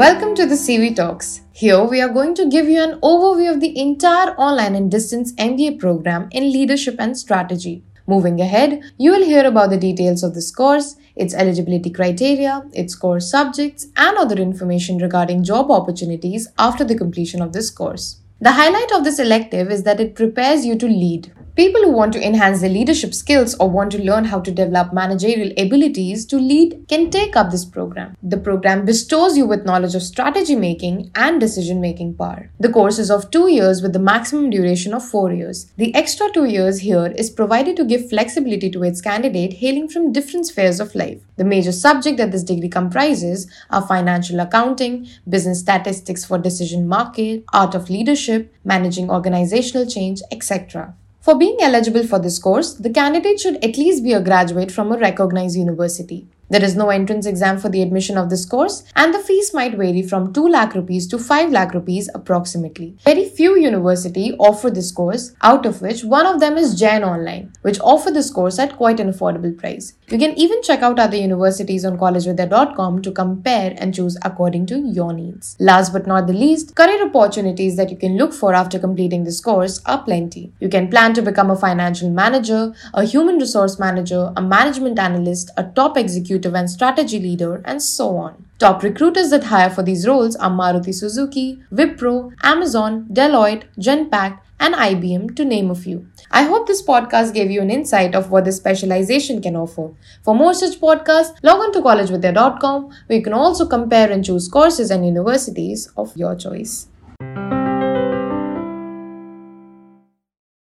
Welcome to the CV Talks. Here we are going to give you an overview of the entire online and distance MBA program in leadership and strategy. Moving ahead, you will hear about the details of this course, its eligibility criteria, its core subjects, and other information regarding job opportunities after the completion of this course. The highlight of this elective is that it prepares you to lead. People who want to enhance their leadership skills or want to learn how to develop managerial abilities to lead can take up this program. The program bestows you with knowledge of strategy making and decision making power. The course is of 2 years with the maximum duration of 4 years. The extra 2 years here is provided to give flexibility to its candidate hailing from different spheres of life. The major subject that this degree comprises are financial accounting, business statistics for decision market, art of leadership, managing organizational change, etc. For being eligible for this course, the candidate should at least be a graduate from a recognized university. There is no entrance exam for the admission of this course, and the fees might vary from 2 lakh rupees to 5 lakh rupees approximately. Very few universities offer this course, out of which one of them is Jain Online, which offer this course at quite an affordable price. You can even check out other universities on collegevidya.com to compare and choose according to your needs. Last but not the least, career opportunities that you can look for after completing this course are plenty. You can plan to become a financial manager, a human resource manager, a management analyst, a top executive and strategy leader, and so on. Top recruiters that hire for these roles are Maruti Suzuki, Wipro, Amazon, Deloitte, Genpact, and IBM, to name a few. I hope this podcast gave you an insight of what this specialization can offer. For more such podcasts, log on to collegevidya.com, where you can also compare and choose courses and universities of your choice.